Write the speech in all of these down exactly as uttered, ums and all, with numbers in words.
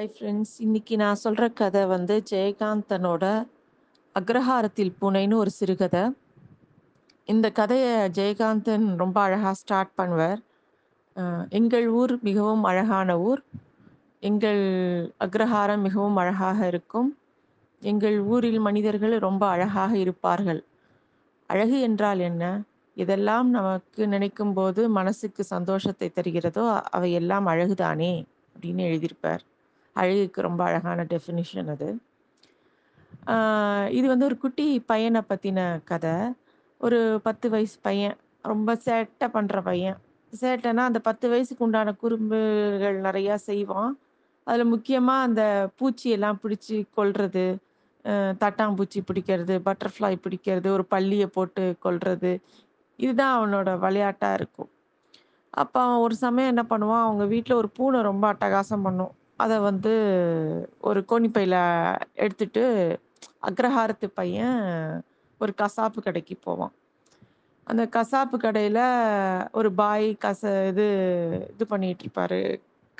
Hi friends, இன்றைக்கி நான் சொல்கிற கதை வந்து ஜெயகாந்தனோட அக்ரஹாரத்தில் பூனைன்னு ஒரு சிறுகதை. இந்த கதையை ஜெயகாந்தன் ரொம்ப அழகாக ஸ்டார்ட் பண்ணுவார். எங்கள் ஊர் மிகவும் அழகான ஊர், எங்கள் அக்ரஹாரம் மிகவும் அழகாக இருக்கும், எங்கள் ஊரில் மனிதர்கள் ரொம்ப அழகாக இருப்பார்கள். அழகு என்றால் என்ன, இதெல்லாம் நமக்கு நினைக்கும் போது மனசுக்கு சந்தோஷத்தை தருகிறதோ அவையெல்லாம் அழகுதானே அப்படின்னு எழுதியிருப்பார். அழகுக்கு ரொம்ப அழகான டெஃபினிஷன் அது. இது வந்து ஒரு குட்டி பையனை பற்றின கதை. ஒரு பத்து வயசு பையன், ரொம்ப சேட்டை பண்ணுற பையன். சேட்டைன்னா அந்த பத்து வயசுக்கு உண்டான குறும்புகள் நிறையா செய்வான். அதில் முக்கியமாக அந்த பூச்சியெல்லாம் பிடிச்சி கொள்வது, தட்டாம்பூச்சி பிடிக்கிறது, பட்டர்ஃப்ளை பிடிக்கிறது, ஒரு பள்ளியை போட்டு கொள்வது, இதுதான் அவனோட விளையாட்டாக இருக்கும். அப்போ அவன் ஒரு சமயம் என்ன பண்ணுவான், அவங்க வீட்டில் ஒரு பூனை ரொம்ப அட்டகாசம் பண்ணும். அதை வந்து ஒரு கோணிப்பையில் எடுத்துட்டு அக்ரஹாரத்து பையன் ஒரு கசாப்பு கடைக்கு போவான். அந்த கசாப்பு கடையில் ஒரு பாய் கச இது இது பண்ணிகிட்ருப்பாரு,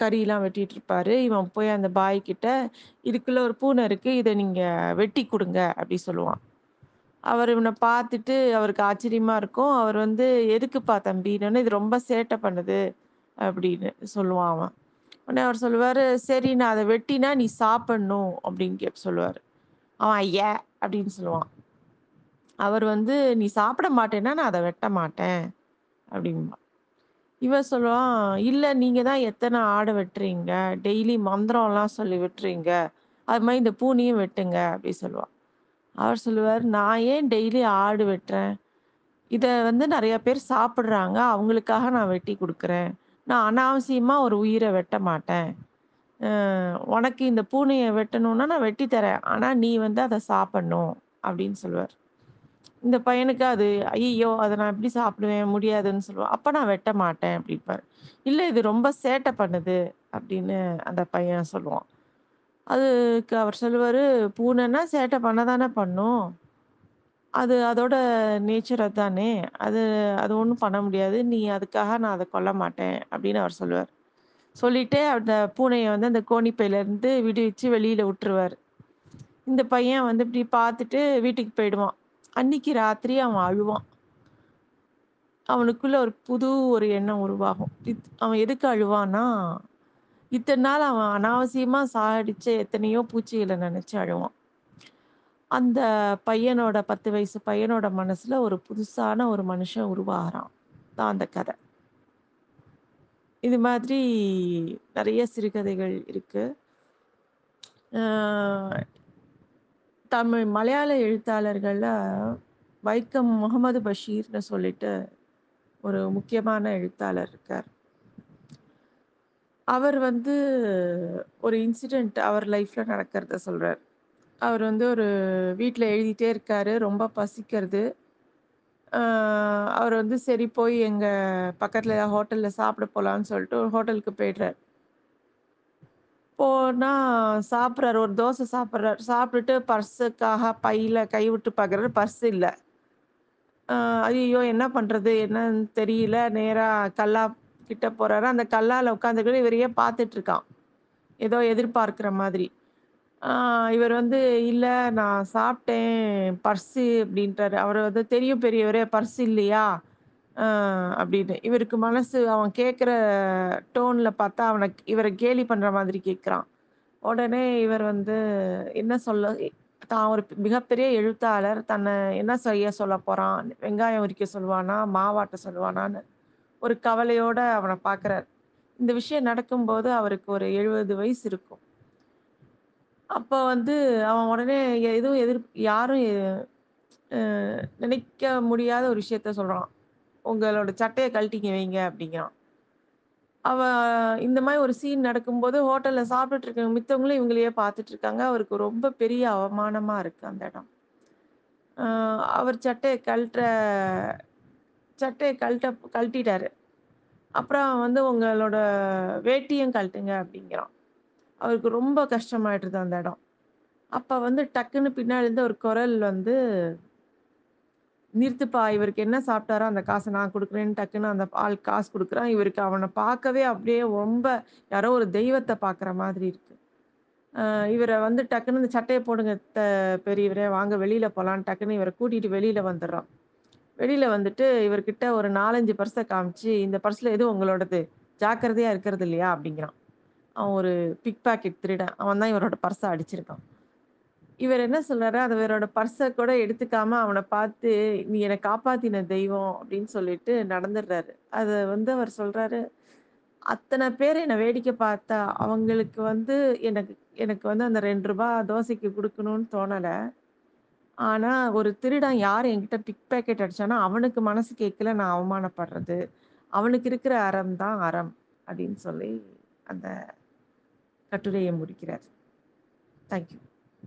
கறியெலாம் வெட்டிகிட்ருப்பாரு. இவன் போய் அந்த பாய்கிட்ட, இதுக்குள்ளே ஒரு பூனை இருக்குது, இதை நீங்கள் வெட்டி கொடுங்க அப்படி சொல்லுவான். அவர் இவனை பார்த்துட்டு அவருக்கு ஆச்சரியமாக இருக்கும். அவர் வந்து, எதுக்குப்பா தம்பின்னு, இது ரொம்ப சேட்டை பண்ணுது அப்படின்னு சொல்லுவான் அவன். உடனே அவர் சொல்லுவார், சரி நான் அதை வெட்டினா நீ சாப்பிடணும் அப்படின்னு கேப் சொல்லுவார். அவன் ஐயா அப்படின்னு சொல்லுவான். அவர் வந்து, நீ சாப்பிட மாட்டேன்னா நான் அதை வெட்ட மாட்டேன் அப்படின்பா. இவன் சொல்லுவான், இல்லை நீங்கள் தான் எத்தனை ஆடை வெட்டுறீங்க, டெய்லி மந்திரம்லாம் சொல்லி வெட்டுறீங்க, அது மாதிரி இந்த பூனையும் வெட்டுங்க அப்படி சொல்லுவான். அவர் சொல்லுவார், நான் ஏன் டெய்லி ஆடு வெட்டுறேன், இதை வந்து நிறையா பேர் சாப்பிட்றாங்க, அவங்களுக்காக நான் வெட்டி கொடுக்குறேன், நான் அனாவசியமாக ஒரு உயிரை வெட்ட மாட்டேன், உனக்கு இந்த பூனையை வெட்டணுன்னா நான் வெட்டி தரேன், ஆனால் நீ வந்து அதை சாப்பிடணும் அப்படின்னு சொல்லுவார். இந்த பையனுக்கு அது, ஐயோ அதை நான் எப்படி சாப்பிடுவேன், முடியாதுன்னு சொல்லுவான். அப்போ நான் வெட்ட மாட்டேன் அப்படின்பார். இல்லை இது ரொம்ப சேட்டை பண்ணுது அப்படின்னு அந்த பையன் சொல்லுவான். அதுக்கு அவர் சொல்லுவார், பூனைன்னா சேட்டை பண்ண தானே பண்ணும், அது அதோட நேச்சர் அதுதானே, அது அது ஒன்றும் பண்ண முடியாது, நீ அதுக்காக நான் அதை கொல்ல மாட்டேன் அப்படின்னு அவர் சொல்லுவார். சொல்லிவிட்டு அந்த பூனையை வந்து அந்த கோணிப்பையிலேருந்து விடுவிச்சு வெளியில் விட்டுருவார். இந்த பையன் வந்து இப்படி பார்த்துட்டு வீட்டுக்கு போயிடுவான். அன்றைக்கி ராத்திரி அவன் அழுவான். அவனுக்குள்ளே ஒரு புது ஒரு எண்ணம் உருவாகும். அவன் எதுக்கு அழுவான்னா, இத்தனை நாள் அவன் அனாவசியமாக சாகடிச்ச எத்தனையோ பூச்சிகளை நினச்சி அழுவான். அந்த பையனோட பத்து வயசு பையனோட மனசில் ஒரு புதுசான ஒரு மனுஷன் உருவாகிறான் தான் அந்த கதை. இது மாதிரி நிறைய சிறுகதைகள் இருக்குது. தமிழ் மலையாள எழுத்தாளர்களில் வைக்கம் முகமது பஷீர்னு சொல்லிட்டு ஒரு முக்கியமான எழுத்தாளர் இருக்கார். அவர் வந்து ஒரு இன்சிடெண்ட் அவர் லைஃப்பில் நடக்கிறத சொல்கிறார். அவர் வந்து ஒரு வீட்டில் எழுதிட்டே இருக்கார், ரொம்ப பசிக்கிறது. அவர் வந்து சரி போய் எங்கள் பக்கத்தில் ஏதாவது ஹோட்டலில் சாப்பிட போகலான்னு சொல்லிட்டு ஒரு ஹோட்டலுக்கு போய்ட்றார். போனால் சாப்பிட்றாரு, ஒரு தோசை சாப்பிட்றாரு. சாப்பிட்டுட்டு பர்ஸுக்காக பையில் கை விட்டு பார்க்குறாரு, பர்ஸ் இல்லை. ஐயோ என்ன பண்ணுறது என்னன்னு தெரியல. நேராக கல்லா கிட்ட போறாரு. அந்த கல்லால் உட்காந்துக்கிட்டு இவரையே பார்த்துட்டு இருக்கான், ஏதோ எதிர்பார்க்கிற மாதிரி. இவர் வந்து, இல்லை நான் சாப்பிட்டேன் பர்ஸு அப்படின்றாரு. அவர் வந்து, தெரியும் பெரியவரே பர்ஸ் இல்லையா அப்படின்னு. இவருக்கு மனசு அவன் கேட்குற டோனில் பார்த்தா அவனை இவரை கேலி பண்ணுற மாதிரி கேட்குறான். உடனே இவர் வந்து என்ன சொல்ல, தான் ஒரு மிகப்பெரிய எழுத்தாளர், தன்னை என்ன செய்ய சொல்ல போகிறான், வெங்காயம் உரிக்க சொல்லுவானா மாவாட்ட சொல்லுவானான்னு ஒரு கவலையோடு அவனை பார்க்குறார். இந்த விஷயம் நடக்கும்போது அவருக்கு ஒரு எழுபது வயசு இருக்கும். அப்போ வந்து அவன் உடனே எதுவும் எதிர் யாரும் நினைக்க முடியாத ஒரு விஷயத்த சொல்கிறான், உங்களோட சட்டையை கழட்டிங்க வைங்க அப்படிங்கிறான். அவன் இந்த மாதிரி ஒரு சீன் நடக்கும்போது ஹோட்டலில் சாப்பிட்டுட்டு இருக்க மித்தவங்களும் இவங்களையே பார்த்துட்டு இருக்காங்க. அவருக்கு ரொம்ப பெரிய அவமானமாக இருக்குது அந்த இடம். அவர் சட்டையை கழட்ட சட்டையை கழட்ட கழட்டிட்டாரு. அப்புறம் வந்து உங்களோட வேட்டியும் கழட்டுங்க அப்படிங்கிறான். அவருக்கு ரொம்ப கஷ்டமாயிட்டுருது அந்த இடம். அப்போ வந்து டக்குன்னு பின்னாடிருந்து ஒரு குரல் வந்து, நிறுத்துப்பா, இவருக்கு என்ன சாப்பிட்டாரோ அந்த காசை நான் கொடுக்குறேன்னு டக்குன்னு அந்த ஆள் காசு கொடுக்குறான். இவருக்கு அவனை பார்க்கவே அப்படியே ரொம்ப யாரோ ஒரு தெய்வத்தை பார்க்குற மாதிரி இருக்குது. இவரை வந்து டக்குன்னு இந்த சட்டையை போடுங்க த பெரியவரே வாங்க வெளியில் போகலான்னு டக்குன்னு இவரை கூட்டிகிட்டு வெளியில் வந்துடுறோம். வெளியில் வந்துட்டு இவர்கிட்ட ஒரு நாலஞ்சு பர்ஸை காமிச்சு, இந்த பர்ஸில் எதுவும் உங்களோடது, ஜாக்கிரதையாக இருக்கிறது இல்லையா அப்படிங்கிறான். அவன் ஒரு பிக் பாக்கெட் திருடன், அவன் தான் இவரோட பர்ஸை அடிச்சிருக்கான். இவர் என்ன சொல்கிறாரு, அது இவரோட பர்ஸை கூட எடுத்துக்காமல் அவனை பார்த்து நீ என்னை காப்பாற்றின தெய்வம் அப்படின்னு சொல்லிட்டு நடந்துடுறாரு. அதை வந்து அவர் சொல்கிறாரு, அத்தனை பேர் என்னை வேடிக்கை பார்த்தா அவங்களுக்கு வந்து எனக்கு எனக்கு வந்து அந்த ரெண்டு ரூபா தோசைக்கு கொடுக்கணும்னு தோணலை. ஆனால் ஒரு திருடன் யார் என்கிட்ட பிக் பேக்கெட் அடித்தானா அவனுக்கு மனசு கேட்கல, நான் அவமானப்படுறது, அவனுக்கு இருக்கிற அறம் தான் அறம் அப்படின்னு சொல்லி அந்த கட்டுரையை முடிக்கிறார். தேங்க்யூ.